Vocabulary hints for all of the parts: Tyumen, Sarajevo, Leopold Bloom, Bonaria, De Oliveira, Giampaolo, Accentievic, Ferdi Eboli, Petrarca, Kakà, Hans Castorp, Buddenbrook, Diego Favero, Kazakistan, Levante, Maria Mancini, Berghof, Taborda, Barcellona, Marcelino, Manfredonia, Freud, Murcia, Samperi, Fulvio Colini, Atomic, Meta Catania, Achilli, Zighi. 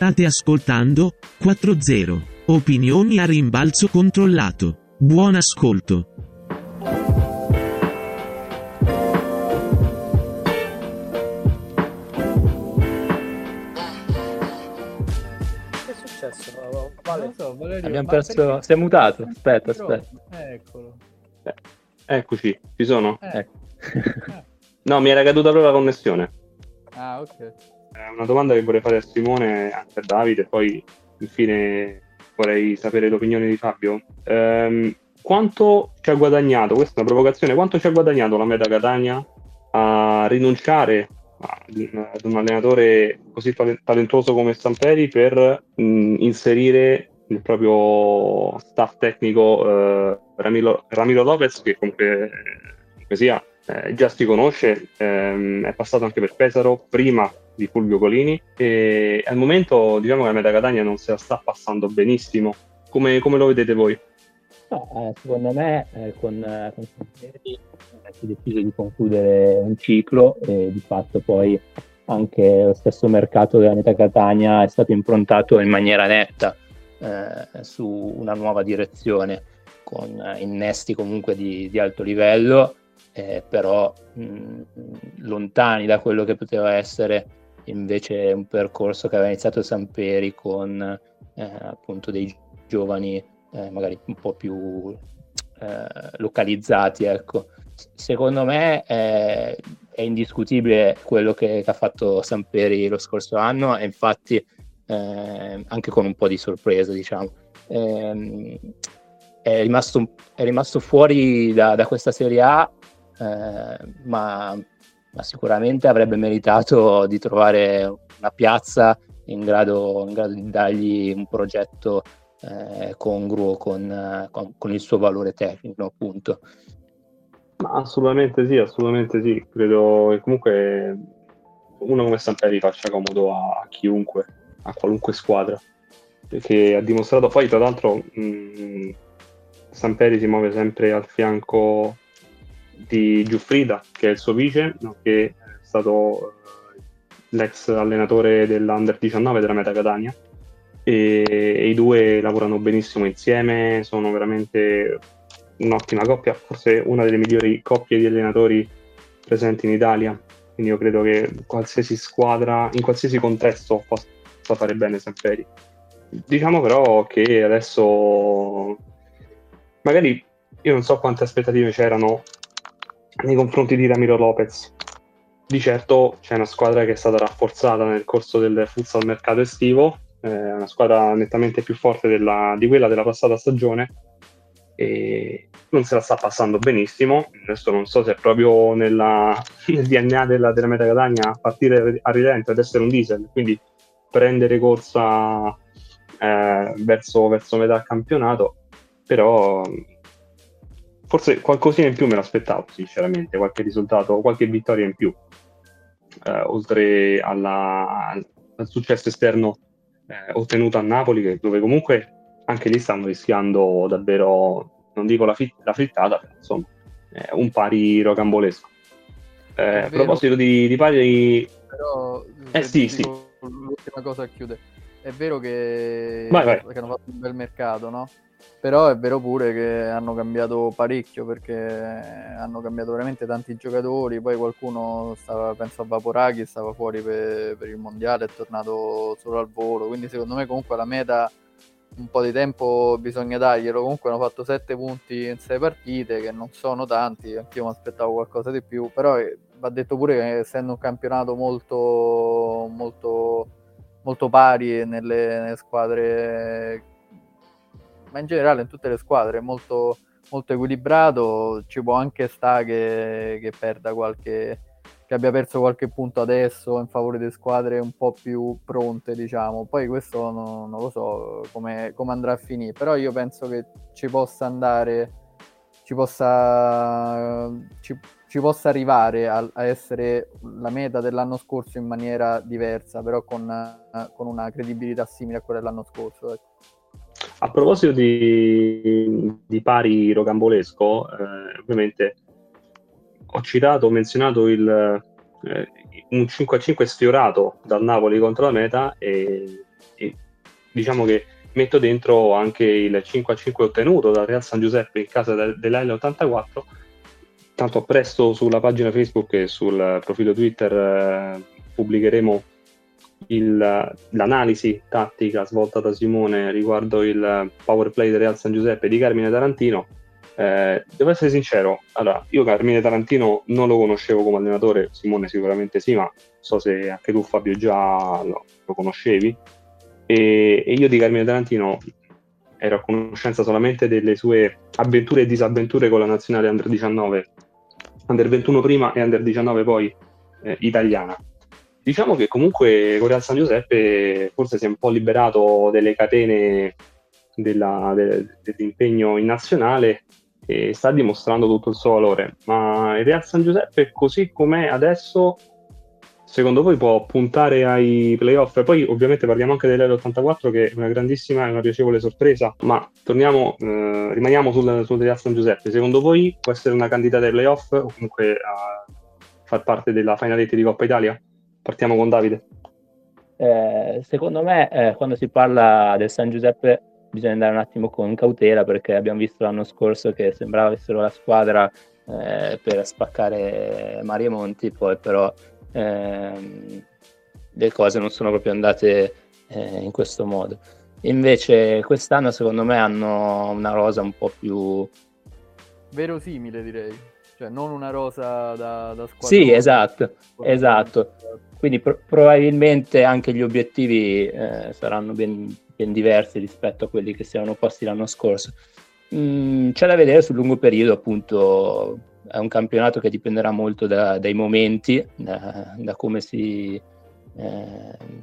State ascoltando 4-0. Opinioni a rimbalzo controllato. Buon ascolto. Vale. So, Valerio, abbiamo perso, si è mutato, aspetta. Eccolo. Eccoci, ci sono? No, mi era caduta proprio la connessione. Ah, ok. Una domanda che vorrei fare a Simone, anche a Davide, poi infine vorrei sapere l'opinione di Fabio. Quanto ci ha guadagnato, questa è una provocazione, quanto ci ha guadagnato la Meta Catania a rinunciare ad un allenatore così talentuoso come Samperi per inserire il proprio staff tecnico Ramiro Lopez, che comunque sia già si conosce, è passato anche per Pesaro prima di Fulvio Colini, e al momento diciamo che la Meta Catania non se la sta passando benissimo. Come lo vedete voi? No, secondo me con Samperi si è deciso di concludere un ciclo, e di fatto poi anche lo stesso mercato della Meta Catania è stato improntato in maniera netta su una nuova direzione, con innesti comunque di alto livello, però lontani da quello che poteva essere invece un percorso che aveva iniziato Samperi con appunto dei giovani magari un po' più localizzati, ecco. Secondo me è indiscutibile quello che ha fatto Samperi lo scorso anno, e infatti anche con un po' di sorpresa, diciamo, è rimasto fuori da questa Serie A, ma sicuramente avrebbe meritato di trovare una piazza in grado di dargli un progetto congruo con il suo valore tecnico, appunto. Ma assolutamente sì, credo che comunque uno come Samperi faccia comodo a chiunque, a qualunque squadra, perché ha dimostrato. Poi tra l'altro Samperi si muove sempre al fianco di Giuffrida, che è il suo vice, che è stato l'ex allenatore dell'Under 19 della Meta Catania, e i due lavorano benissimo insieme, sono veramente un'ottima coppia, forse una delle migliori coppie di allenatori presenti in Italia. Quindi io credo che qualsiasi squadra, in qualsiasi contesto, possa fare bene Samperi. Diciamo però che adesso magari, io non so quante aspettative c'erano nei confronti di Ramiro Lopez. Di certo c'è una squadra che è stata rafforzata nel corso del futsal mercato estivo, una squadra nettamente più forte di quella della passata stagione, e non se la sta passando benissimo. Adesso non so se è proprio nel DNA della Meta Catania partire a rilento ed essere un diesel, quindi prendere corsa verso metà campionato, però forse qualcosina in più me l'aspettavo, sinceramente, qualche risultato, qualche vittoria in più, oltre al successo esterno ottenuto a Napoli, dove comunque anche lì stanno rischiando davvero, non dico la frittata, però insomma un pari rocambolesco. A proposito di pari, però sì. L'ultima cosa a chiudere, è vero che hanno fatto un bel mercato, no? Però è vero pure che hanno cambiato parecchio, perché hanno cambiato veramente tanti giocatori. Poi qualcuno penso a Vaporaki, stava fuori per il mondiale, è tornato solo al volo. Quindi secondo me comunque la Meta un po' di tempo bisogna darglielo. Comunque hanno fatto 7 punti in 6 partite, che non sono tanti, anch'io mi aspettavo qualcosa di più. Però va detto pure che, essendo un campionato molto molto molto pari nelle squadre, ma in generale in tutte le squadre, molto molto equilibrato, ci può anche sta che perda che abbia perso qualche punto adesso in favore di squadre un po' più pronte, diciamo. Poi questo non lo so come andrà a finire, però io penso che ci possa arrivare a essere la Meta dell'anno scorso in maniera diversa, però con una credibilità simile a quella dell'anno scorso, ecco. A proposito di pari rocambolesco, ovviamente ho menzionato un 5-5 sfiorato dal Napoli contro la Meta, e diciamo che metto dentro anche il 5-5 ottenuto dal Real San Giuseppe in casa dell'Aile 84. Tanto presto sulla pagina Facebook e sul profilo Twitter pubblicheremo l'analisi tattica svolta da Simone riguardo il power play del Real San Giuseppe di Carmine Tarantino. Devo essere sincero, allora, io Carmine Tarantino non lo conoscevo come allenatore, Simone sicuramente sì, ma so se anche tu, Fabio, già lo conoscevi, e io di Carmine Tarantino ero a conoscenza solamente delle sue avventure e disavventure con la nazionale Under 19, Under 21 prima e Under 19 poi italiana. Diciamo che comunque con Real San Giuseppe forse si è un po' liberato delle catene dell'impegno in nazionale e sta dimostrando tutto il suo valore. Ma il Real San Giuseppe, così com'è adesso, secondo voi può puntare ai playoff? Poi ovviamente parliamo anche dell'L84, che è una grandissima e una piacevole sorpresa, ma torniamo, rimaniamo sul Real San Giuseppe. Secondo voi può essere una candidata ai playoff o comunque a far parte della Final 8 di Coppa Italia? Partiamo con Davide. Secondo me quando si parla del San Giuseppe bisogna andare un attimo con cautela, perché abbiamo visto l'anno scorso che sembrava essere la squadra per spaccare mari e monti, poi però le cose non sono proprio andate in questo modo. Invece quest'anno secondo me hanno una rosa un po' più verosimile, direi, cioè non una rosa da squadra. Sì, esatto. Quindi probabilmente anche gli obiettivi saranno ben diversi rispetto a quelli che si erano posti l'anno scorso. C'è da vedere sul lungo periodo, appunto. È un campionato che dipenderà molto dai momenti, da come si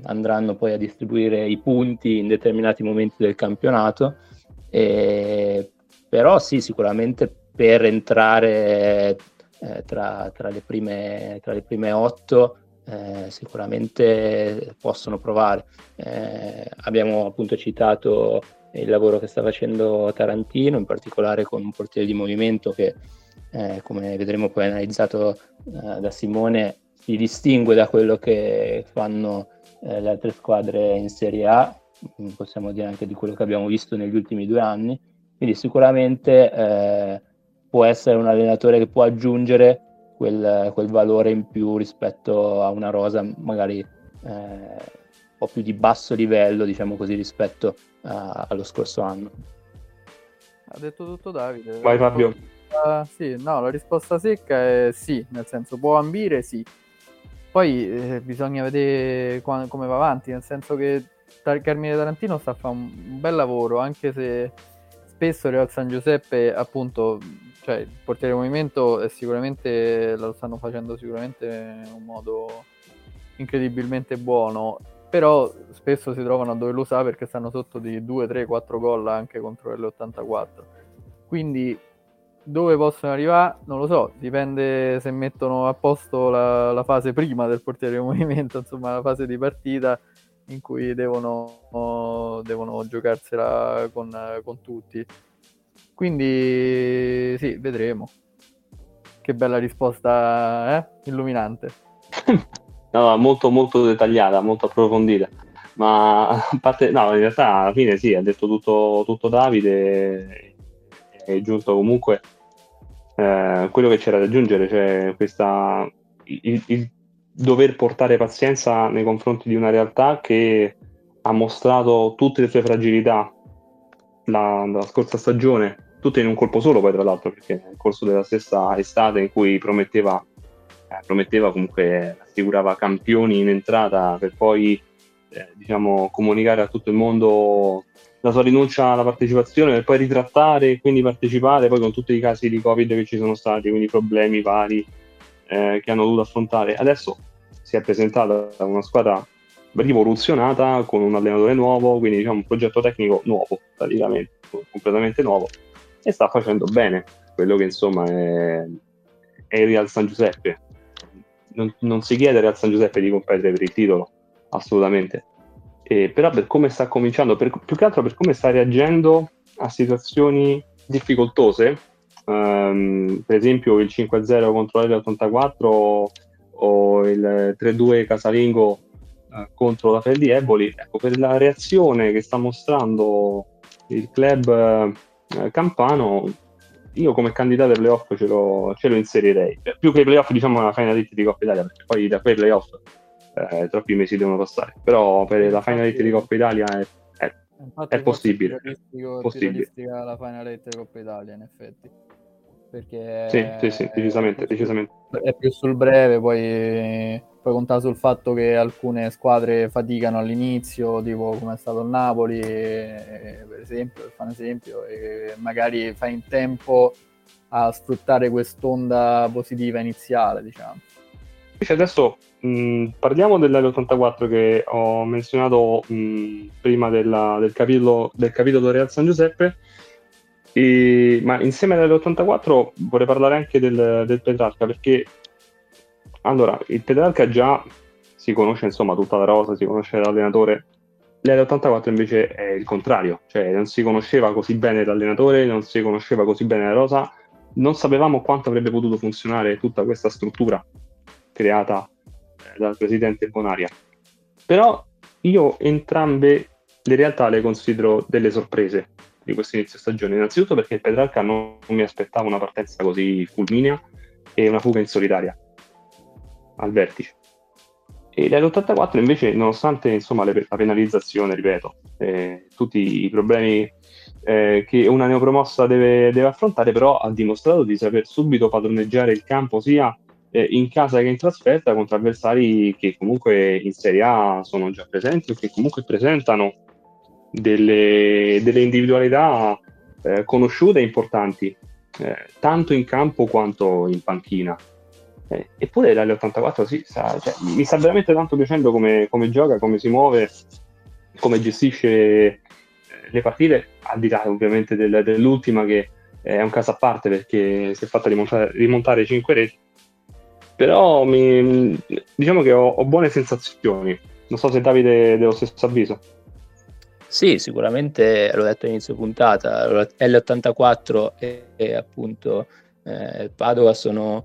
andranno poi a distribuire i punti in determinati momenti del campionato. Però sì, sicuramente per entrare tra le prime 8 sicuramente possono provare. Abbiamo appunto citato il lavoro che sta facendo Tarantino, in particolare con un portiere di movimento che, come vedremo poi analizzato da Simone, si distingue da quello che fanno le altre squadre in Serie A, possiamo dire anche di quello che abbiamo visto negli ultimi 2 anni. Quindi sicuramente può essere un allenatore che può aggiungere quel valore in più rispetto a una rosa magari un po' più di basso livello, diciamo così, rispetto allo scorso anno. Ha detto tutto Davide. Vai Fabio. Sì, no, la risposta secca è sì, nel senso può ambire, sì. Poi bisogna vedere come va avanti, nel senso che Carmine Tarantino sta a fare un bel lavoro, anche se spesso Real San Giuseppe, appunto, cioè il portiere di movimento è sicuramente, lo stanno facendo sicuramente in un modo incredibilmente buono, però spesso si trovano a doverlo usare perché stanno sotto di 2, 3, 4 gol anche contro l'84. Quindi dove possono arrivare non lo so, dipende se mettono a posto la fase prima del portiere di movimento, insomma la fase di partita in cui devono giocarsela con tutti. Quindi sì, vedremo. Che bella risposta, illuminante. No, molto molto dettagliata, molto approfondita. Ma a parte, no, in realtà alla fine sì, ha detto tutto Davide, è giusto comunque quello che c'era da aggiungere, cioè questa il dover portare pazienza nei confronti di una realtà che ha mostrato tutte le sue fragilità la scorsa stagione, tutte in un colpo solo, poi tra l'altro, perché nel corso della stessa estate in cui prometteva comunque, assicurava campioni in entrata, per poi diciamo comunicare a tutto il mondo la sua rinuncia alla partecipazione, per poi ritrattare e quindi partecipare, poi con tutti i casi di Covid che ci sono stati, quindi problemi vari che hanno dovuto affrontare. Adesso si è presentata una squadra rivoluzionata con un allenatore nuovo, quindi diciamo un progetto tecnico nuovo, praticamente completamente nuovo, e sta facendo bene quello che insomma è il Real San Giuseppe. Non si chiede al Real San Giuseppe di competere per il titolo, assolutamente, però per come sta cominciando, più che altro per come sta reagendo a situazioni difficoltose, per esempio il 5-0 contro l'84 o il 3-2 casalingo contro la Ferdi Eboli. Ecco, per la reazione che sta mostrando il club campano, io come candidato ai playoff ce lo inserirei, più che ai playoff, diciamo, alla Final Eight di Coppa Italia, perché poi da quei playoff troppi mesi devono passare, però per la Final Eight di Coppa Italia è possibile, la Final Eight di Coppa Italia, in effetti, perché sì, decisamente è più sul breve, poi contare sul fatto che alcune squadre faticano all'inizio, tipo come è stato il Napoli, per fare un esempio, e magari fa in tempo a sfruttare quest'onda positiva iniziale, diciamo. Invece adesso parliamo dell'Aile 84 che ho menzionato prima del capitolo Real San Giuseppe. Ma insieme all'Aile 84 vorrei parlare anche del Petrarca, perché allora il Petrarca già si conosce, insomma, tutta la rosa, si conosce l'allenatore. L'Aile 84 invece è il contrario, cioè non si conosceva così bene l'allenatore, non si conosceva così bene la rosa, non sapevamo quanto avrebbe potuto funzionare tutta questa struttura creata dal presidente Bonaria. Però io entrambe le realtà le considero delle sorprese di questo inizio stagione, innanzitutto perché il Petrarca non mi aspettava una partenza così fulminea e una fuga in solitaria al vertice, e l'84 invece, nonostante insomma la penalizzazione, ripeto, tutti i problemi che una neopromossa deve affrontare, però ha dimostrato di saper subito padroneggiare il campo sia in casa che in trasferta, contro avversari che comunque in Serie A sono già presenti o che comunque presentano delle individualità conosciute e importanti, tanto in campo quanto in panchina. Eppure l'Aile 84 mi sta veramente tanto piacendo come gioca, come si muove, come gestisce le partite, al di là ovviamente dell'ultima, che è un caso a parte perché si è fatta rimontare 5 reti. Però diciamo che ho buone sensazioni, non so se Davide è dello stesso avviso. Sì, sicuramente, l'ho detto all'inizio puntata, L84 e appunto Padova sono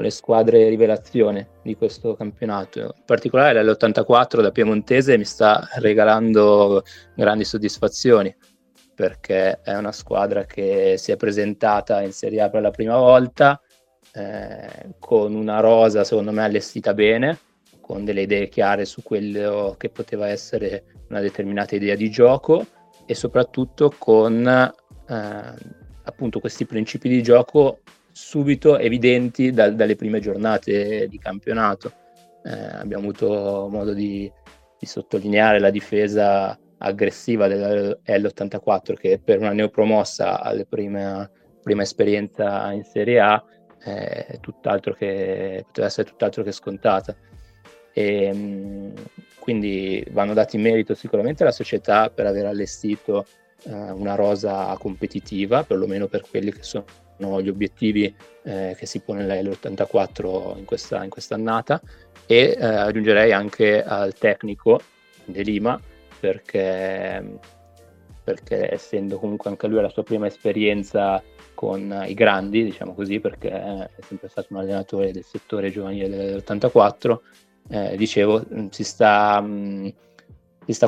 le squadre rivelazione di questo campionato. In particolare L84 da piemontese mi sta regalando grandi soddisfazioni, perché è una squadra che si è presentata in Serie A per la prima volta, con una rosa secondo me allestita bene, con delle idee chiare su quello che poteva essere una determinata idea di gioco, e soprattutto con appunto questi principi di gioco subito evidenti dalle prime giornate di campionato. Abbiamo avuto modo di sottolineare la difesa aggressiva dell'L84, che per una neopromossa alla prima esperienza in Serie A poteva essere tutt'altro che scontata. E quindi vanno dati in merito sicuramente alla società per aver allestito una rosa competitiva, perlomeno per quelli che sono gli obiettivi che si pone l'84 in quest'annata, e aggiungerei anche al tecnico De Lima, perché essendo comunque anche lui la sua prima esperienza con i grandi, diciamo così, perché è sempre stato un allenatore del settore giovanile dell'84, dicevo, si sta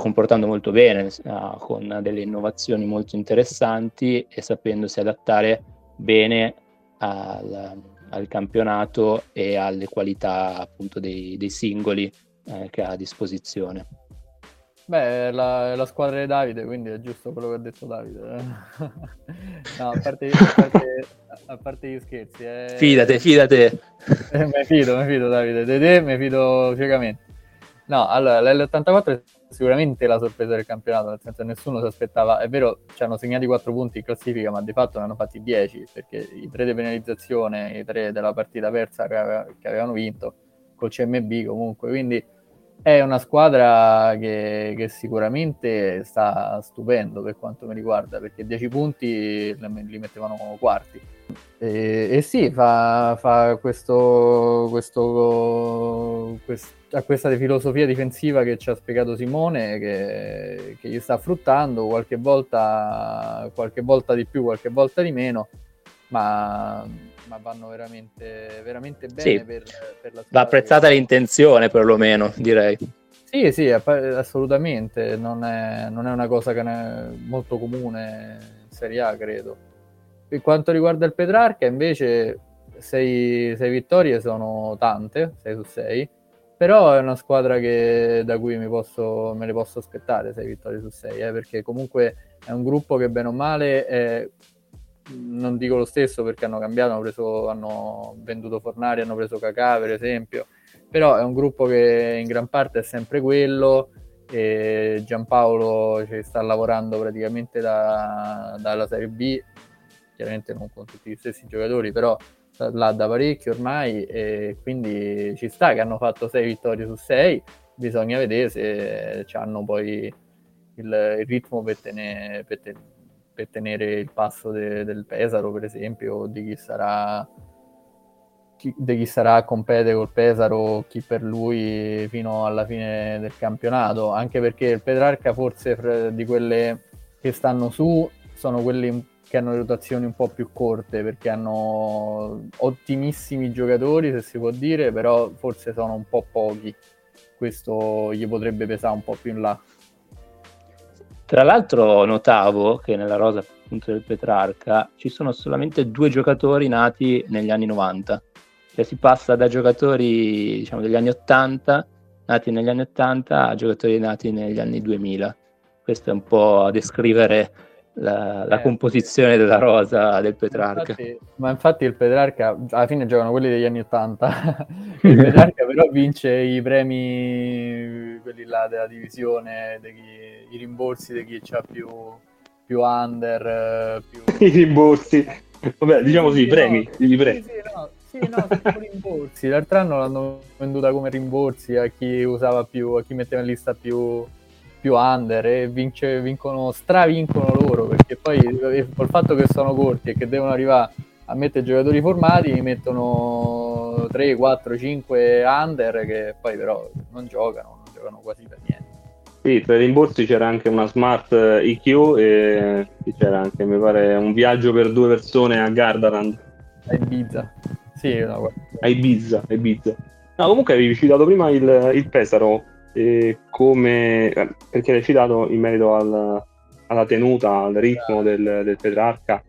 comportando molto bene, con delle innovazioni molto interessanti e sapendosi adattare bene al campionato e alle qualità appunto dei singoli che ha a disposizione. Beh, la squadra di Davide, quindi è giusto quello che ha detto Davide. No, a parte gli scherzi. Fidate. Mi fido Davide, di te mi fido ciecamente. No, allora, l'84 è sicuramente la sorpresa del campionato, nel senso che nessuno si aspettava. È vero, ci hanno segnato 4 punti in classifica, ma di fatto ne hanno fatti 10, perché i 3 di penalizzazione, i 3 della partita persa che avevano vinto col CMB comunque, quindi è una squadra che sicuramente sta stupendo per quanto mi riguarda, perché 10 punti li mettevano quarti. E sì, fa a questa filosofia difensiva che ci ha spiegato Simone, che gli sta fruttando qualche volta di più, qualche volta di meno, ma vanno veramente, veramente bene. Sì, per la va apprezzata l'intenzione perlomeno, direi. Sì, assolutamente, non è una cosa che è molto comune in Serie A, credo. Per quanto riguarda il Petrarca, invece, 6 vittorie sono tante, 6 su 6, però è una squadra da cui me le posso aspettare, 6 vittorie su 6, perché comunque è un gruppo che bene o male, non dico lo stesso perché hanno cambiato, hanno venduto Fornari, hanno preso Kakà per esempio, però è un gruppo che in gran parte è sempre quello, e Giampaolo ci sta lavorando praticamente dalla Serie B, chiaramente non con tutti gli stessi giocatori, però là da parecchio ormai, e quindi ci sta che hanno fatto 6 vittorie su 6, bisogna vedere se hanno poi il ritmo per tenere il passo del Pesaro per esempio, o di chi sarà a competere col Pesaro, chi per lui fino alla fine del campionato, anche perché il Petrarca forse di quelle che stanno su sono quelli che hanno rotazioni un po' più corte, perché hanno ottimissimi giocatori, se si può dire, però forse sono un po' pochi, questo gli potrebbe pesare un po' più in là. Tra l'altro notavo che nella rosa appunto del Petrarca ci sono solamente 2 giocatori nati negli anni 90, cioè si passa da giocatori diciamo degli anni 80 nati negli anni 80 a giocatori nati negli anni 2000. Questo è un po' a descrivere la composizione della rosa del Petrarca. Ma infatti il Petrarca alla fine giocano quelli degli anni 80 il Petrarca però vince i premi, quelli là della divisione, i rimborsi di chi c'ha più under, più... i rimborsi, vabbè, diciamo sì, i premi, no, i premi. Sì, no, sono rimborsi. L'altro anno l'hanno venduta come rimborsi a chi usava più, a chi metteva in lista più under, e stravincono loro, perché poi col fatto che sono corti e che devono arrivare a mettere giocatori formati, mettono 3, 4, 5 under che poi però non giocano quasi per niente. Sì, tra i rimborsi c'era anche una Smart IQ e c'era anche, mi pare, un viaggio per 2 persone a Gardaland. A Ibiza. Sì, no, a Ibiza. No, comunque avevi citato prima il Pesaro. Perché l'hai citato in merito alla tenuta, al ritmo del Petrarca,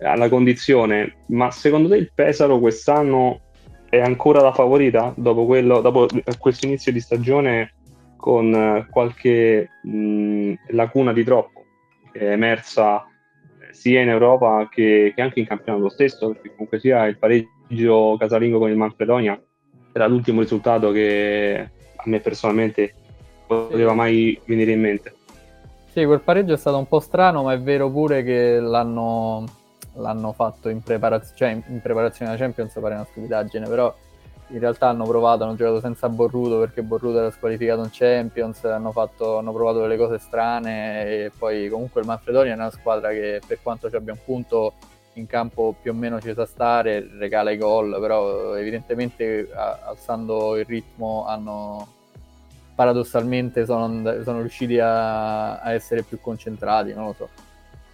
alla condizione, ma secondo te il Pesaro quest'anno è ancora la favorita dopo questo inizio di stagione con qualche lacuna di troppo che è emersa sia in Europa che anche in campionato stesso, perché comunque sia il pareggio casalingo con il Manfredonia era l'ultimo risultato che a me personalmente poteva mai venire in mente. Sì, quel pareggio è stato un po' strano, ma è vero pure che l'hanno fatto in preparazione alla Champions, pare una stupidaggine, però in realtà hanno giocato senza Borruto perché Borruto era squalificato in Champions, hanno provato delle cose strane, e poi comunque il Manfredonia è una squadra che, per quanto ci abbia un punto in campo più o meno ci sa stare, regala i gol, però evidentemente alzando il ritmo paradossalmente sono riusciti a essere più concentrati, non lo so.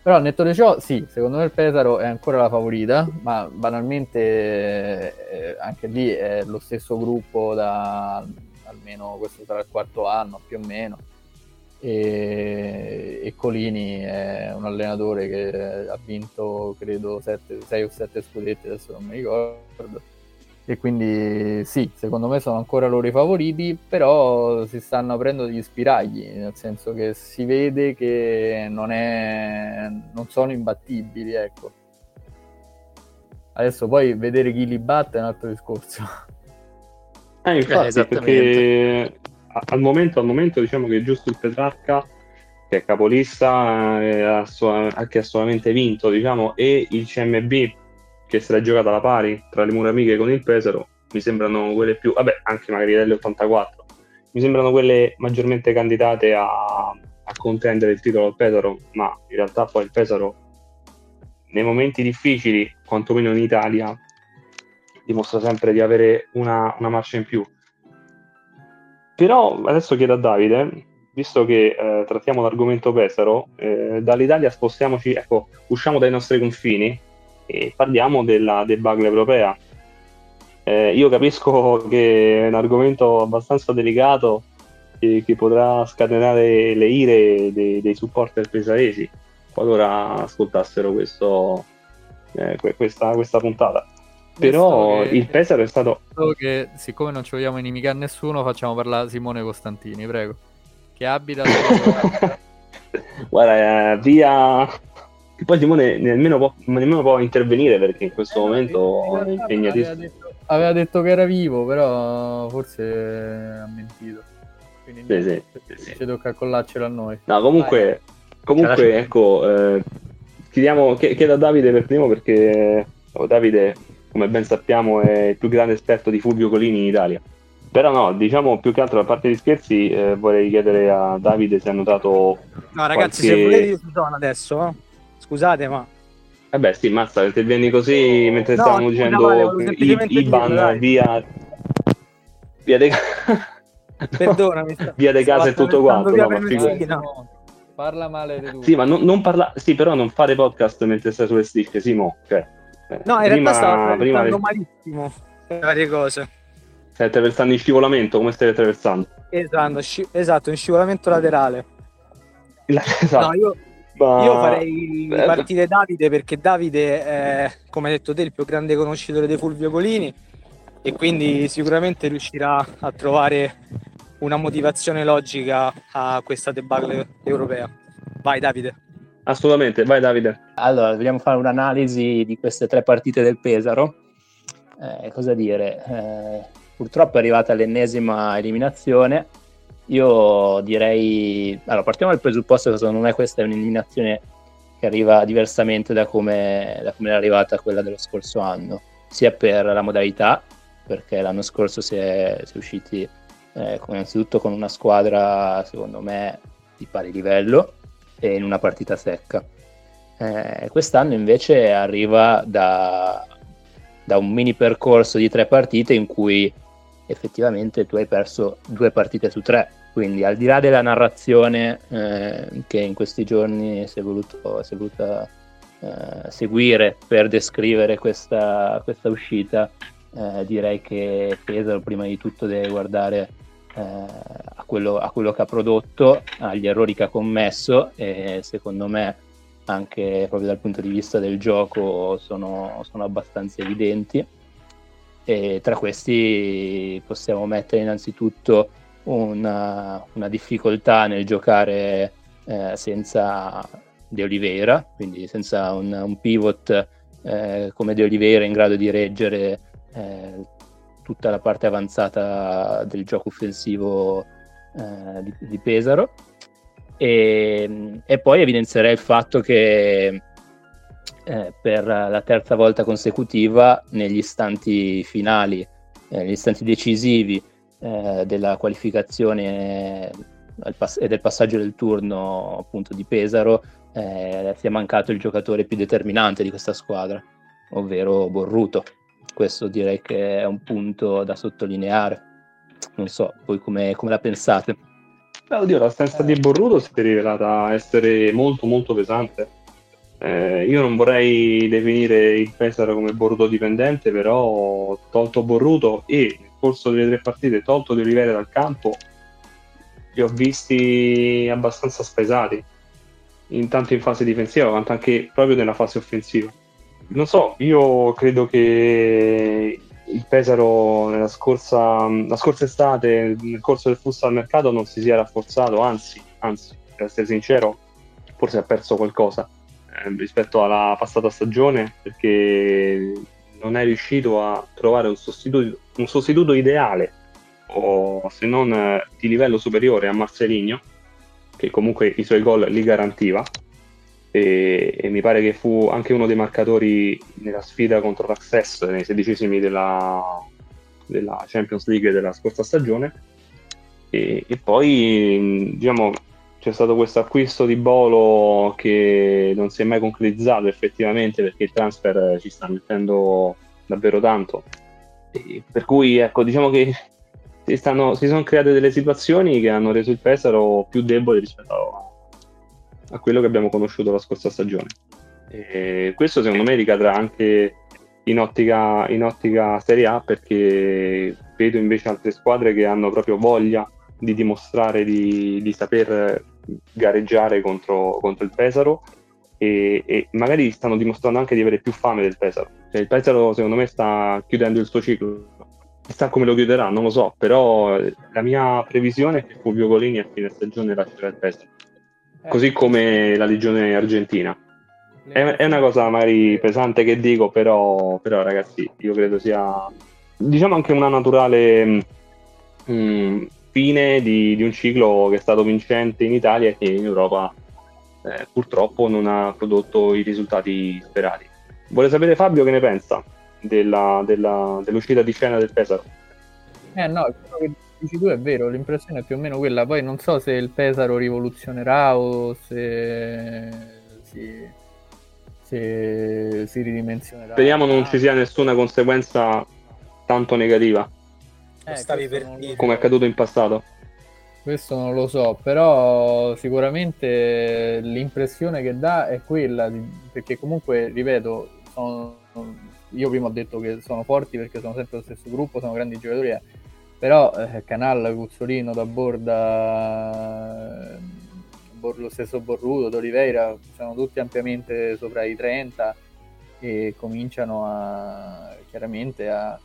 Però al netto di ciò, sì, secondo me il Pesaro è ancora la favorita, ma banalmente anche lì è lo stesso gruppo da almeno, questo sarà il quarto anno più o meno, e Colini è un allenatore che ha vinto credo 6 o 7 scudetti, adesso non mi ricordo, e quindi sì, secondo me sono ancora loro i favoriti, però si stanno aprendo degli spiragli, nel senso che si vede che non sono imbattibili, ecco. Adesso poi vedere chi li batte è un altro discorso, infatti, perché al momento diciamo che è giusto il Petrarca che è capolista, che ha solamente vinto, diciamo, e il CMB che se l'ha giocata alla pari tra le mura amiche con il Pesaro, mi sembrano quelle più, vabbè, anche magari delle 84, mi sembrano quelle maggiormente candidate a contendere il titolo al Pesaro, ma in realtà poi il Pesaro nei momenti difficili, quantomeno in Italia, dimostra sempre di avere una marcia in più. Però adesso chiedo a Davide, visto che trattiamo l'argomento Pesaro, dall'Italia spostiamoci, ecco, usciamo dai nostri confini e parliamo della debacle europea. Io capisco che è un argomento abbastanza delicato, che potrà scatenare le ire dei supporter pesaresi qualora ascoltassero questa puntata. Però il Pesaro è stato... Che, siccome non ci vogliamo inimicare a nessuno, facciamo parlare Simone Costantini, prego, che abita... Guarda, via... Che poi Simone nemmeno può intervenire, perché in questo momento è impegnatissimo. Aveva detto che era vivo, però forse ha mentito. Quindi sì. Ci tocca collarcelo a noi. No, comunque ecco, chiedo a Davide per primo, perché Davide, come ben sappiamo, è il più grande esperto di Fulvio Colini in Italia. Però no, diciamo, più che altro, a parte gli scherzi, vorrei chiedere a Davide se ha notato... No, ragazzi, se volete io sono adesso, scusate, ma... Eh beh, sì, mazza, perché vieni così mentre stavamo dicendo Iban, via De... Perdonami. Via De Casa e tutto quanto, no. Parla male di lui. Sì, ma non parla... Sì, però non fare podcast mentre stai sulle strisce, Simo, cioè... No, in realtà stavo parlando malissimo per varie cose. Stai attraversando in scivolamento, come stai attraversando? Esatto, in scivolamento laterale. Esatto. No, io farei partire Davide, perché Davide è, come hai detto te, il più grande conoscitore di Fulvio Colini, e quindi sicuramente riuscirà a trovare una motivazione logica a questa debacle europea. Vai Davide. Assolutamente, vai Davide. Allora, vogliamo fare un'analisi di queste tre partite del Pesaro. Cosa dire? Purtroppo è arrivata l'ennesima eliminazione. Io direi... Allora, partiamo dal presupposto che secondo me questa è un'eliminazione che arriva diversamente da come era arrivata quella dello scorso anno, sia per la modalità, perché l'anno scorso si è usciti innanzitutto con una squadra, secondo me, di pari livello, e in una partita secca. Quest'anno invece arriva da un mini percorso di tre partite in cui effettivamente tu hai perso 2 partite su 3, quindi al di là della narrazione che in questi giorni si è voluta seguire per descrivere questa uscita, direi che Pesaro prima di tutto deve guardare a quello che ha prodotto, agli errori che ha commesso, e secondo me anche proprio dal punto di vista del gioco sono abbastanza evidenti. E tra questi possiamo mettere innanzitutto una difficoltà nel giocare senza De Oliveira, quindi senza un pivot come De Oliveira in grado di reggere tutta la parte avanzata del gioco offensivo di Pesaro, e poi evidenzierei il fatto che per la 3ª volta consecutiva negli istanti finali, negli istanti decisivi della qualificazione e del passaggio del turno appunto di Pesaro, si è mancato il giocatore più determinante di questa squadra, ovvero Borruto. Questo direi che è un punto da sottolineare. Non so, voi come la pensate? Oddio, l'assenza di Borruto si è rivelata essere molto molto pesante. Io non vorrei definire il Pesaro come Borruto dipendente, però tolto Borruto e nel corso delle 3 partite tolto De Oliveira dal campo, li ho visti abbastanza spesati, intanto in fase difensiva quanto anche proprio nella fase offensiva. Non so, io credo che il Pesaro la scorsa estate, nel corso del mercato, non si sia rafforzato, anzi, per essere sincero, forse ha perso qualcosa rispetto alla passata stagione, perché non è riuscito a trovare un sostituto ideale, o se non di livello superiore a Marcelino, che comunque i suoi gol li garantiva. E mi pare che fu anche uno dei marcatori nella sfida contro l'Access nei 16esimi della Champions League della scorsa stagione, e poi diciamo c'è stato questo acquisto di Bolo che non si è mai concretizzato effettivamente, perché il transfer ci sta mettendo davvero tanto, e per cui ecco, diciamo che si sono create delle situazioni che hanno reso il Pesaro più debole rispetto a quello che abbiamo conosciuto la scorsa stagione, e questo secondo me ricadrà anche in ottica Serie A, perché vedo invece altre squadre che hanno proprio voglia di dimostrare di saper gareggiare contro il Pesaro, e magari stanno dimostrando anche di avere più fame del Pesaro. Cioè, il Pesaro secondo me sta chiudendo il suo ciclo, chissà come lo chiuderà, non lo so, però la mia previsione è che Fulvio Colini a fine stagione lascerà il Pesaro, così come la legione argentina. È una cosa magari pesante che dico, però ragazzi, io credo sia, diciamo, anche una naturale fine di un ciclo che è stato vincente in Italia e che in Europa purtroppo non ha prodotto i risultati sperati. Vuole sapere Fabio che ne pensa dell'uscita di scena del Pesaro? No, quello che dici tu è vero, l'impressione è più o meno quella. Poi non so se il Pesaro rivoluzionerà o se si ridimensionerà. Speriamo non ci sia nessuna conseguenza tanto negativa, come è accaduto in passato. Questo non lo so, però sicuramente l'impressione che dà è quella, perché comunque, ripeto, io prima ho detto che sono forti perché sono sempre lo stesso gruppo, sono grandi giocatori, però Canal, Cuzzolino, Taborda, lo stesso Borruto, De Oliveira, sono tutti ampiamente sopra i 30 e cominciano chiaramente a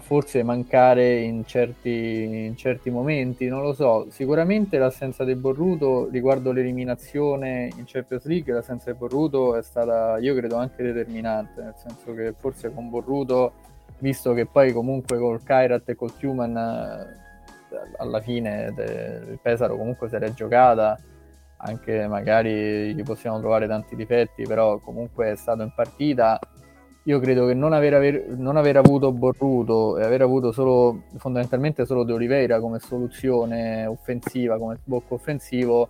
forse mancare in certi momenti, non lo so. Sicuramente l'assenza del Borruto riguardo l'eliminazione in Champions League, l'assenza del Borruto è stata, io credo, anche determinante, nel senso che forse con Borruto, visto che poi comunque col Kairat e col Tyumen alla fine il Pesaro comunque se l'è giocata, anche magari gli possiamo trovare tanti difetti, però comunque è stato in partita. Io credo che non aver avuto Borruto e aver avuto fondamentalmente solo De Oliveira come soluzione offensiva, come sbocco offensivo,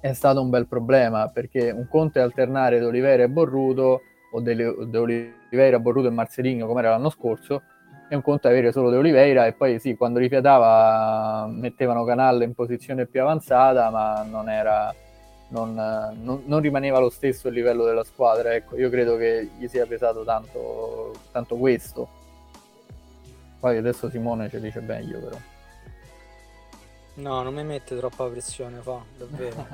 è stato un bel problema, perché un conto è alternare De Oliveira e Borruto, o De Oliveira, Borruto e Marcelino come era l'anno scorso, e un conto è avere solo De Oliveira e poi sì, quando rifiatava mettevano Canale in posizione più avanzata, ma non rimaneva lo stesso il livello della squadra. Ecco, io credo che gli sia pesato tanto questo. Poi adesso Simone ce dice meglio, però. No, non mi mette troppa pressione, fa, davvero.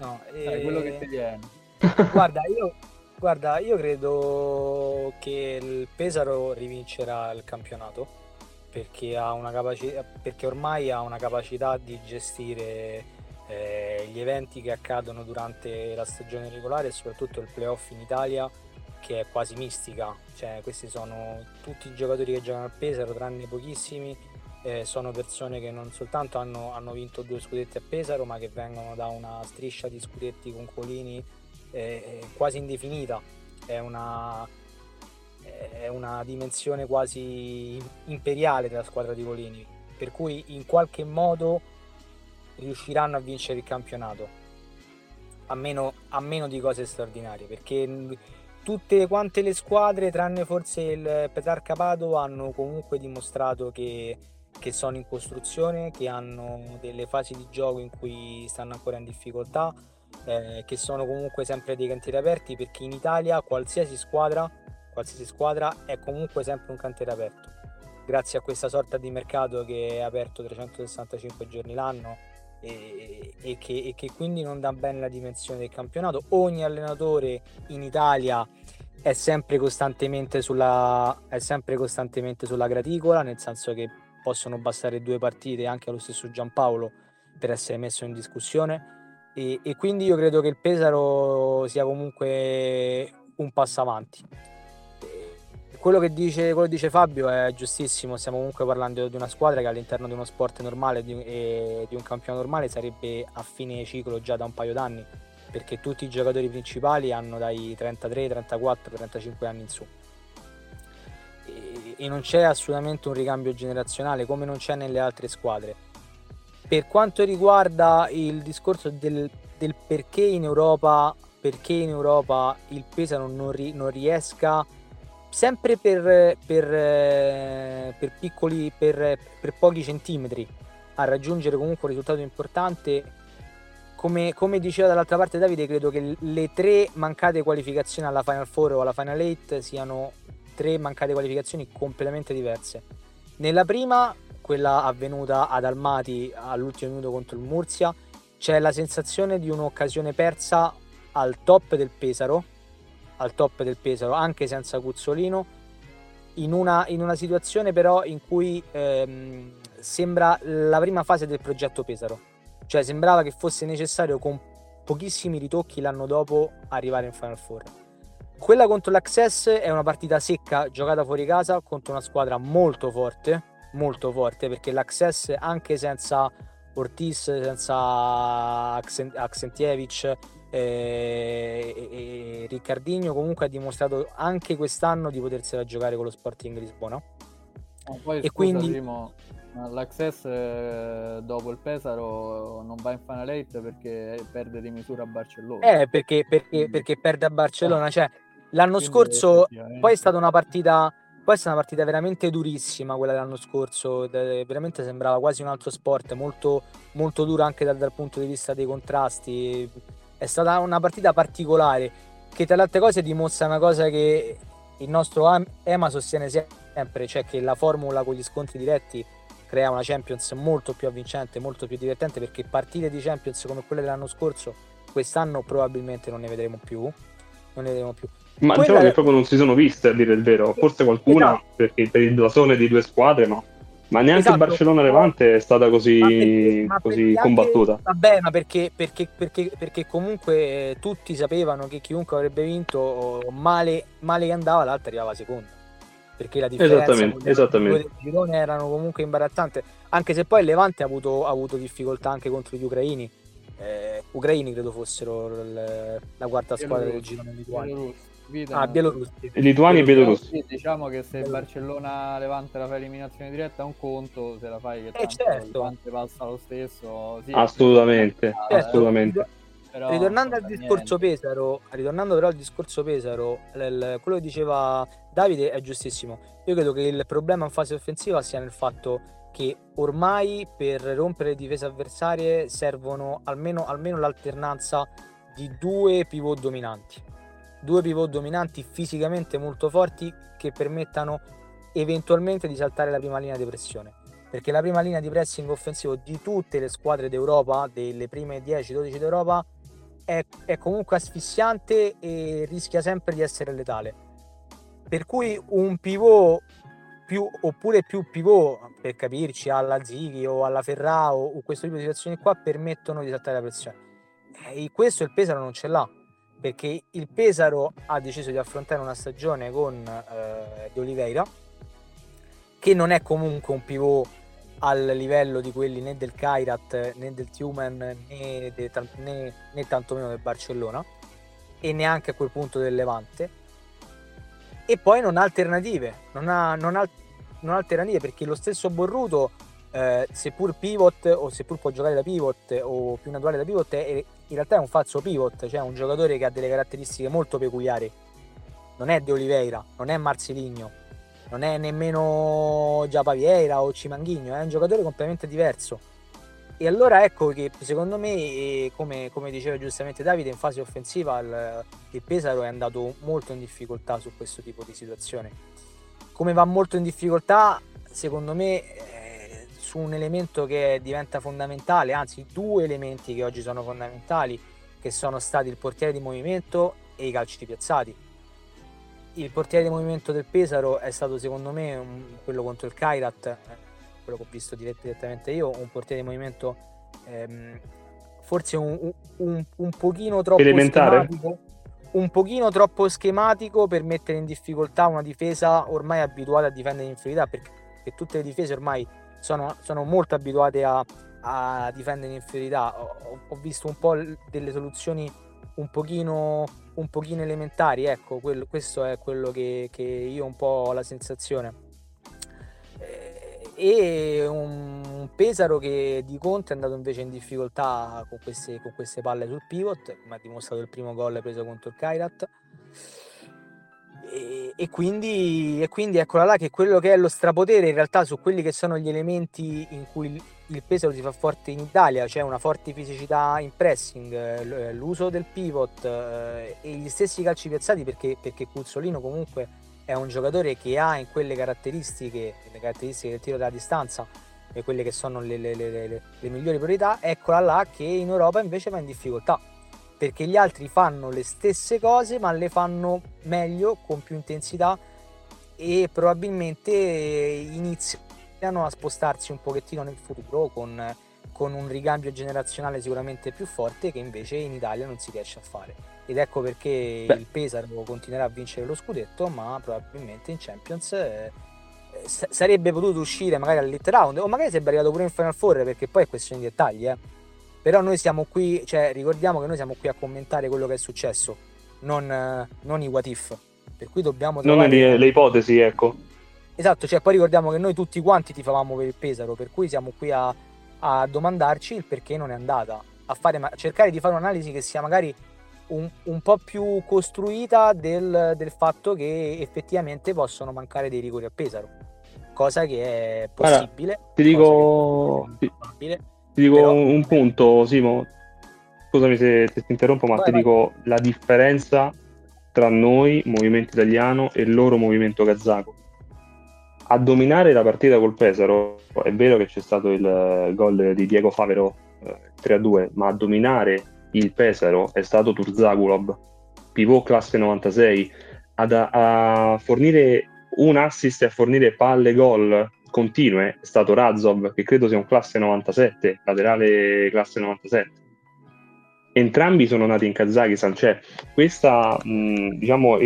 No, è quello che ti viene. Guarda, io credo che il Pesaro rivincerà il campionato, perché ormai ha una capacità di gestire gli eventi che accadono durante la stagione regolare e soprattutto il playoff in Italia, che è quasi mistica. Cioè, questi sono tutti i giocatori che giocano al Pesaro, tranne pochissimi, sono persone che non soltanto hanno vinto 2 scudetti a Pesaro, ma che vengono da una striscia di scudetti con Colini quasi indefinita. È una dimensione quasi imperiale della squadra di Colini, per cui in qualche modo riusciranno a vincere il campionato, a meno di cose straordinarie, perché tutte quante le squadre tranne forse il Petrarca Padova hanno comunque dimostrato che sono in costruzione, che hanno delle fasi di gioco in cui stanno ancora in difficoltà, che sono comunque sempre dei cantieri aperti, perché in Italia qualsiasi squadra è comunque sempre un cantiere aperto, grazie a questa sorta di mercato che è aperto 365 giorni l'anno e che quindi non dà bene la dimensione del campionato. Ogni allenatore in Italia è sempre costantemente sulla graticola, nel senso che possono bastare 2 partite anche allo stesso Giampaolo per essere messo in discussione, e quindi io credo che il Pesaro sia comunque un passo avanti. Quello che dice Fabio è giustissimo, stiamo comunque parlando di una squadra che all'interno di uno sport normale e di un campionato normale sarebbe a fine ciclo già da un paio d'anni, perché tutti i giocatori principali hanno dai 33, 34, 35 anni in su, e non c'è assolutamente un ricambio generazionale come non c'è nelle altre squadre. Per quanto riguarda il discorso del perché in Europa il Pesaro non riesca, sempre per pochi centimetri, a raggiungere comunque un risultato importante, come diceva dall'altra parte Davide, credo che le 3 mancate qualificazioni alla Final Four o alla Final Eight siano 3 mancate qualificazioni completamente diverse. Nella prima quella avvenuta ad Almati all'ultimo minuto contro il Murcia. C'è la sensazione di un'occasione persa al top del Pesaro, anche senza Cuzzolino, in una situazione però in cui sembra la prima fase del progetto Pesaro, cioè sembrava che fosse necessario con pochissimi ritocchi l'anno dopo arrivare in Final Four. Quella contro l'Access è una partita secca giocata fuori casa contro una squadra molto forte, perché l'Access, anche senza Ortiz, senza Accentievic e Riccardinho, comunque ha dimostrato anche quest'anno di potersela giocare con lo Sporting Lisbona. L'Access dopo il Pesaro non va in Final 8 perché perde di misura a Barcellona. Perché perde a Barcellona. Cioè, l'anno scorso poi è stata una partita veramente durissima quella dell'anno scorso, veramente sembrava quasi un altro sport, molto, molto dura anche dal punto di vista dei contrasti. È stata una partita particolare che tra le altre cose dimostra una cosa che il nostro EMA sostiene sempre, cioè che la formula con gli scontri diretti crea una Champions molto più avvincente, molto più divertente, perché partite di Champions come quelle dell'anno scorso quest'anno probabilmente non ne vedremo più. Ma diciamo che proprio non si sono viste, a dire il vero, forse qualcuna, esatto, perché per il blasone di due squadre ma neanche, esatto, Barcellona-Levante è stata così combattuta. Vabbè, ma perché comunque tutti sapevano che chiunque avrebbe vinto, male che andava, l'altra arrivava seconda, perché la differenza esattamente. Due gironi erano comunque imbarazzante, anche se poi il Levante ha avuto difficoltà anche contro gli ucraini credo fossero la quarta squadra del girone Lituani e Bielorussi. Diciamo che se Barcellona Levante la fa eliminazione diretta è un conto, se la fai che tanto certo, Levante passa lo stesso, sì, assolutamente. Però, ritornando al discorso Pesaro, quello che diceva Davide è giustissimo. Io credo che il problema in fase offensiva sia nel fatto che ormai per rompere le difese avversarie servono almeno l'alternanza di due pivot dominanti fisicamente molto forti, che permettano eventualmente di saltare la prima linea di pressione, perché la prima linea di pressing offensivo di tutte le squadre d'Europa, delle prime 10-12 d'Europa, è comunque asfissiante e rischia sempre di essere letale, per cui un pivot più pivot, per capirci, alla Zighi o alla Ferrao o questo tipo di situazioni qua, permettono di saltare la pressione, e questo il Pesaro non ce l'ha, perché il Pesaro ha deciso di affrontare una stagione con De Oliveira, che non è comunque un pivot al livello di quelli né del Kairat né del Tyumen né tantomeno del Barcellona, e neanche a quel punto del Levante, e poi non ha alternative, perché lo stesso Borruto, seppur pivot, o seppur può giocare da pivot o più naturale da pivot, in realtà è un falso pivot, cioè un giocatore che ha delle caratteristiche molto peculiari. Non è De Oliveira, non è Marcelino, non è nemmeno Giapaviera o Cimanghigno, è un giocatore completamente diverso. E allora ecco che secondo me, come diceva giustamente Davide, in fase offensiva il Pesaro è andato molto in difficoltà su questo tipo di situazione. Come va molto in difficoltà, secondo me, su un elemento che diventa fondamentale, anzi due elementi che oggi sono fondamentali, che sono stati il portiere di movimento e i calci di piazzati. Il portiere di movimento del Pesaro è stato, secondo me, quello contro il Kairat, quello che ho visto direttamente io, un portiere di movimento forse un pochino troppo elementare, un pochino troppo schematico per mettere in difficoltà una difesa ormai abituata a difendere in inferiorità, perché tutte le difese ormai sono molto abituate a difendere in inferiorità. Ho visto un po' delle soluzioni un pochino elementari, ecco, questo è quello che io un po' ho la sensazione, e un Pesaro che di Conte è andato invece in difficoltà con queste palle sul pivot, come ha dimostrato il primo gol preso contro il Kairat, e quindi eccola là che quello che è lo strapotere in realtà su quelli che sono gli elementi in cui il Pesaro si fa forte in Italia, cioè una forte fisicità in pressing, l'uso del pivot e gli stessi calci piazzati, perché Cuzzolino comunque è un giocatore che ha in quelle caratteristiche, le caratteristiche del tiro dalla distanza, e quelle che sono le migliori priorità, eccola là che in Europa invece va in difficoltà, perché gli altri fanno le stesse cose ma le fanno meglio, con più intensità, e probabilmente iniziano a spostarsi un pochettino nel futuro con un ricambio generazionale sicuramente più forte, che invece in Italia non si riesce a fare, ed ecco perché il Pesaro continuerà a vincere lo scudetto, ma probabilmente in Champions sarebbe potuto uscire magari all'Elite Round, o magari sarebbe arrivato pure in Final Four, perché poi è questione di dettagli, Però noi siamo qui, cioè ricordiamo che noi siamo qui a commentare quello che è successo, non i what if, per cui dobbiamo trovare... Non le ipotesi, ecco. Esatto, cioè poi ricordiamo che noi tutti quanti tifavamo per il Pesaro, per cui siamo qui a domandarci il perché non è andata, a cercare di fare un'analisi che sia magari un po' più costruita del fatto che effettivamente possono mancare dei rigori a Pesaro, cosa che è possibile. Allora, ti dico però... un punto, Simo, scusami se ti interrompo, ma dico la differenza tra noi, movimento italiano, e il loro movimento kazako. A dominare la partita col Pesaro, è vero che c'è stato il gol di Diego Favero 3-2, ma a dominare il Pesaro è stato Turzagulov, pivot classe 96, a fornire un assist e a fornire palle gol continue è stato Razov, che credo sia un classe 97, laterale classe 97. Entrambi sono nati in Kazakistan, cioè questa diciamo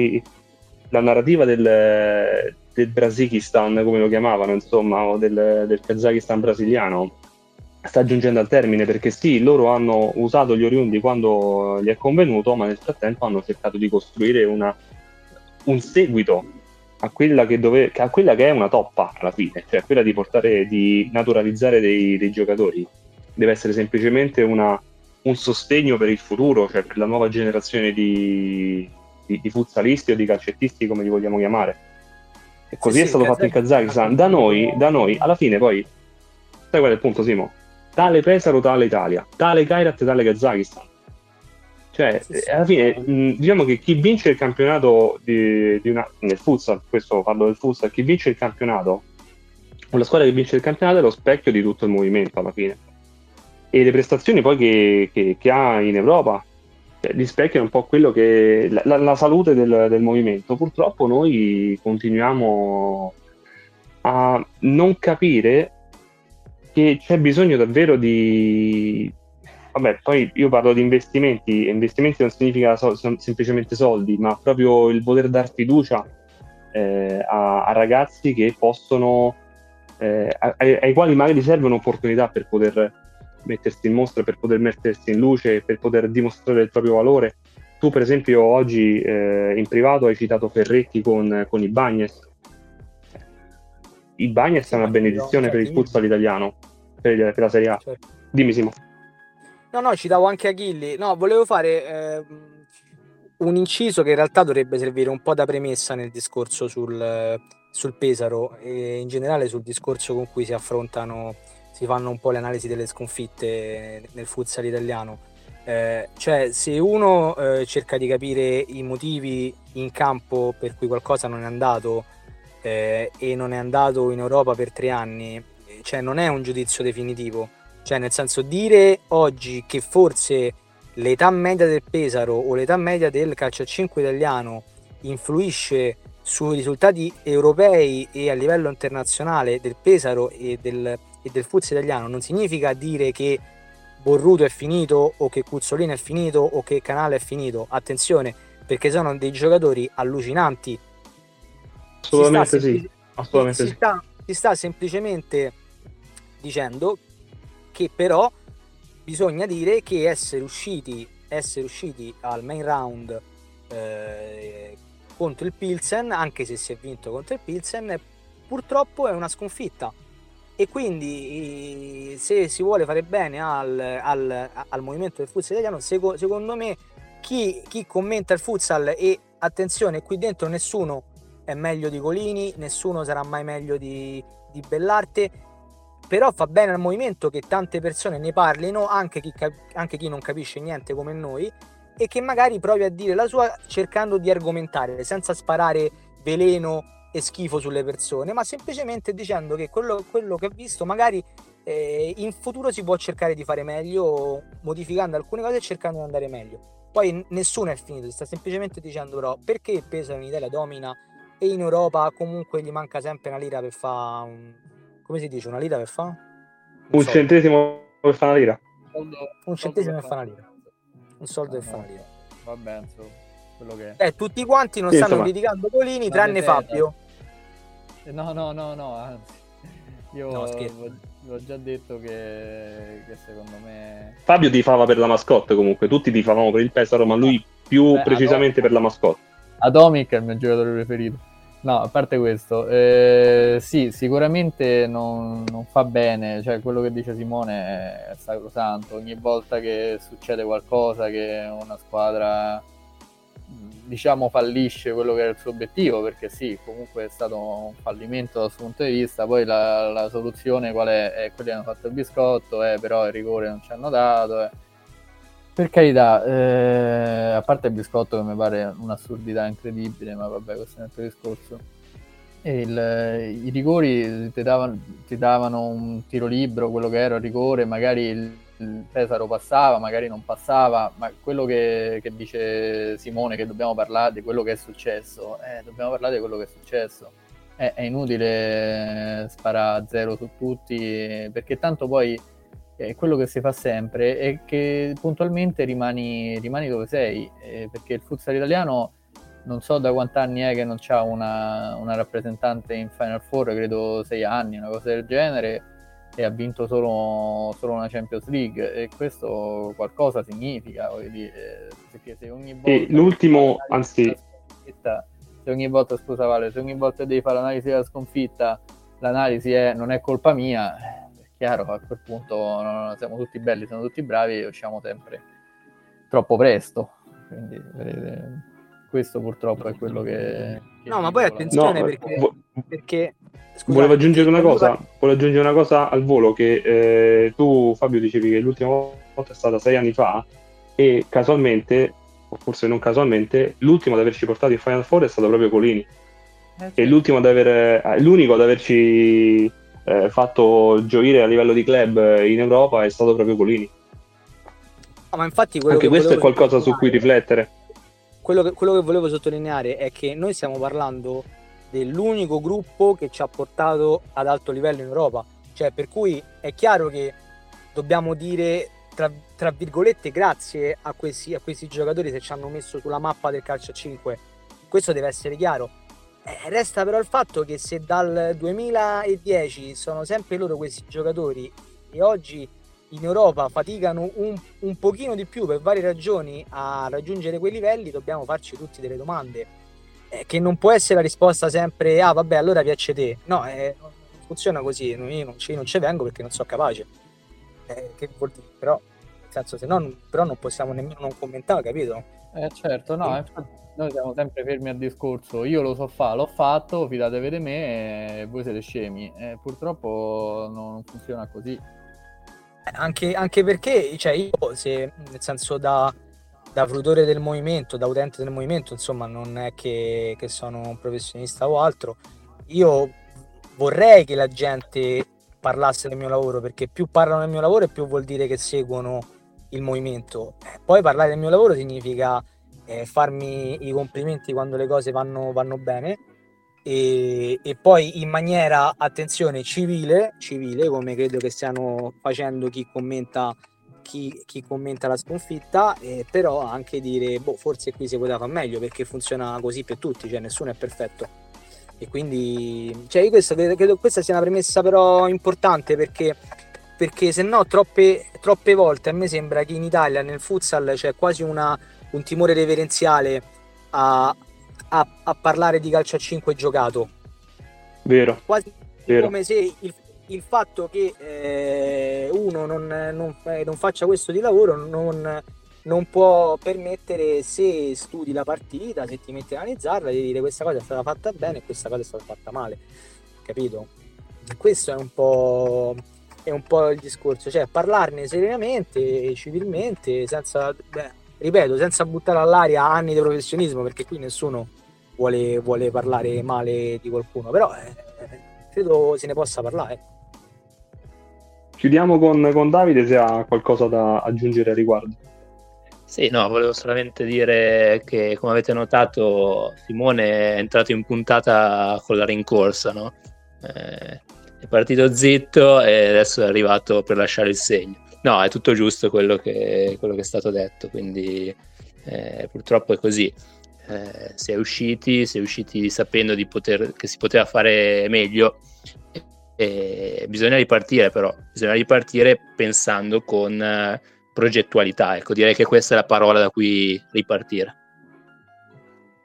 la narrativa del Brasikistan, come lo chiamavano, insomma, o del Kazakistan brasiliano, sta giungendo al termine, perché sì, loro hanno usato gli oriundi quando gli è convenuto, ma nel frattempo hanno cercato di costruire un seguito a quella che è una toppa alla fine, cioè quella di naturalizzare dei giocatori. Deve essere semplicemente un sostegno per il futuro, cioè per la nuova generazione di futsalisti o di calcettisti, come li vogliamo chiamare. E così è stato fatto in Kazakistan. Da noi, alla fine poi, sai qual è il punto, Simo? Tale Pesaro, tale Italia, tale Kairat, tale Kazakistan. Cioè, alla fine, diciamo che chi vince il campionato nel futsal, questo parlo del futsal, chi vince il campionato, o la squadra che vince il campionato, è lo specchio di tutto il movimento alla fine. E le prestazioni poi che ha in Europa, cioè, rispecchiano un po' quello che la salute del movimento. Purtroppo noi continuiamo a non capire che c'è bisogno davvero di... Vabbè, poi io parlo di investimenti non significa semplicemente soldi, ma proprio il poter dar fiducia a ragazzi che possono, ai quali magari servono opportunità per poter mettersi in mostra, per poter mettersi in luce, per poter dimostrare il proprio valore. Tu per esempio oggi in privato hai citato Ferretti con i Bagnes. I Bagnes è una benedizione per il futsal italiano, per la Serie A. Certo. Dimmi, Simo. No, citavo anche Achilli. No, volevo fare un inciso che in realtà dovrebbe servire un po' da premessa nel discorso sul Pesaro e in generale sul discorso con cui si fanno un po' le analisi delle sconfitte nel futsal italiano. Cioè, se uno cerca di capire i motivi in campo per cui qualcosa non è andato e non è andato in Europa per 3 anni, cioè non è un giudizio definitivo. Cioè, nel senso, dire oggi che forse l'età media del Pesaro o l'età media del calcio a 5 italiano influisce sui risultati europei e a livello internazionale del Pesaro e del futsal italiano non significa dire che Borruto è finito o che Cuzzolino è finito o che Canale è finito. Attenzione, perché sono dei giocatori allucinanti. Assolutamente sì. Assolutamente sì. Si sta semplicemente dicendo che però bisogna dire che essere usciti al main round contro il Pilsen, anche se si è vinto contro il Pilsen, purtroppo è una sconfitta, e quindi se si vuole fare bene al movimento del futsal italiano, secondo me chi commenta il futsal, e attenzione, qui dentro nessuno è meglio di Colini, nessuno sarà mai meglio di Bellarte, però fa bene al movimento che tante persone ne parlino, anche chi non capisce niente come noi, e che magari provi a dire la sua cercando di argomentare, senza sparare veleno e schifo sulle persone, ma semplicemente dicendo che quello che ha visto magari in futuro si può cercare di fare meglio, modificando alcune cose e cercando di andare meglio. Poi nessuno è finito, si sta semplicemente dicendo però perché il Pesaro in Italia domina e in Europa comunque gli manca sempre una lira per fa centesimo per fa una lira, un centesimo per fa una lira, un soldo per fa una lira, va bene, quello che è. Tutti quanti non stanno criticando Colini tranne Fabio. No, anzi io l'ho già detto che secondo me Fabio tifava per la mascotte, comunque tutti tifavamo per il Pesaro, ma lui più precisamente Atomic. Per la mascotte. Atomic è il mio giocatore preferito. No, a parte questo, sì, sicuramente non fa bene, cioè quello che dice Simone è sacrosanto. Ogni volta che succede qualcosa, che una squadra diciamo fallisce quello che era il suo obiettivo, perché sì, comunque è stato un fallimento dal suo punto di vista, poi la soluzione qual è? Quelli hanno fatto il biscotto, però il rigore non ci hanno dato, Per carità, a parte il biscotto che mi pare un'assurdità incredibile, ma vabbè, questo è un altro discorso. I rigori ti davano un tiro libero, quello che era il rigore, magari il Pesaro passava, magari non passava, ma quello che dice Simone, che dobbiamo parlare di quello che è successo, è inutile sparare a zero su tutti, perché tanto poi quello che si fa sempre è che puntualmente rimani dove sei, perché il futsal italiano non so da quant'anni è che non c'ha una rappresentante in Final Four, credo 6 anni, una cosa del genere, e ha vinto solo una Champions League, e questo qualcosa significa, voglio dire, perché se ogni volta se ogni volta devi fare l'analisi della sconfitta, l'analisi è non è colpa mia, è chiaro, a quel punto no, siamo tutti belli, siamo tutti bravi e usciamo sempre troppo presto, quindi questo purtroppo è quello che no, ma poi attenzione perché scusate, volevo aggiungere una cosa al volo, che tu Fabio dicevi che l'ultima volta è stata 6 anni fa, e casualmente, o forse non casualmente, l'ultimo ad averci portato in Final Four è stato proprio Colini, certo. E l'unico ad averci fatto gioire a livello di club in Europa è stato proprio Colini. No, ma infatti anche questo è qualcosa su cui riflettere. Quello che volevo sottolineare è che noi stiamo parlando dell'unico gruppo che ci ha portato ad alto livello in Europa, cioè per cui è chiaro che dobbiamo dire tra virgolette grazie a questi giocatori se ci hanno messo sulla mappa del calcio a 5, questo deve essere chiaro. Resta però il fatto che se dal 2010 sono sempre loro questi giocatori e oggi in Europa faticano un pochino di più per varie ragioni a raggiungere quei livelli, dobbiamo farci tutti delle domande. Che non può essere la risposta sempre vabbè allora piace te, no, funziona così, io non ci vengo perché non sono capace, che vuol dire, però nel senso, se no però non possiamo nemmeno non commentare, capito? Certo, no, infatti noi siamo sempre fermi al discorso io lo so fare, l'ho fatto, fidatevi di me, voi siete scemi, purtroppo non funziona così, anche perché cioè io, se nel senso da fruitore del movimento, da utente del movimento, insomma, non è che sono un professionista o altro, io vorrei che la gente parlasse del mio lavoro, perché più parlano del mio lavoro e più vuol dire che seguono il movimento. Poi parlare del mio lavoro significa farmi i complimenti quando le cose vanno bene, e poi in maniera, attenzione, civile, come credo che stiano facendo chi commenta la sconfitta, però anche dire forse qui si poteva fare meglio, perché funziona così per tutti, cioè nessuno è perfetto, e quindi cioè io credo questa sia una premessa però importante, perché se no troppe volte a me sembra che in Italia nel futsal c'è quasi un timore reverenziale a parlare di calcio a 5 giocato, vero, quasi vero. Come se il fatto che uno non faccia questo di lavoro non può permettere, se studi la partita, se ti metti a analizzarla, di dire questa cosa è stata fatta bene e questa cosa è stata fatta male, capito? Questo è un po' il discorso, cioè parlarne serenamente, civilmente, senza buttare all'aria anni di professionismo, perché qui nessuno vuole parlare male di qualcuno, però credo se ne possa parlare. Chiudiamo con Davide, se ha qualcosa da aggiungere al riguardo. Sì, no, volevo solamente dire che, come avete notato, Simone è entrato in puntata con la rincorsa, no? È partito zitto e adesso è arrivato per lasciare il segno. No, è tutto giusto quello che è stato detto, quindi purtroppo è così. Si è usciti sapendo che si poteva fare meglio, e bisogna ripartire pensando con progettualità, ecco, direi che questa è la parola da cui ripartire.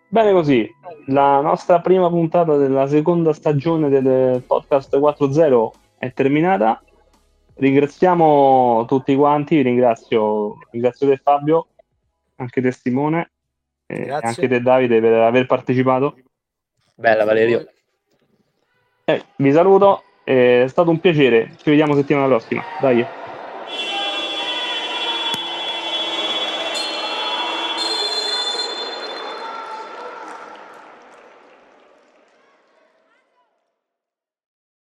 Bene così, la nostra prima puntata della seconda stagione del podcast 4.0 è terminata. Ringraziamo tutti quanti, ringrazio te Fabio, anche te Simone, grazie. E anche te Davide per aver partecipato. Bella Valerio. Vi saluto, è stato un piacere, ci vediamo settimana prossima, dai.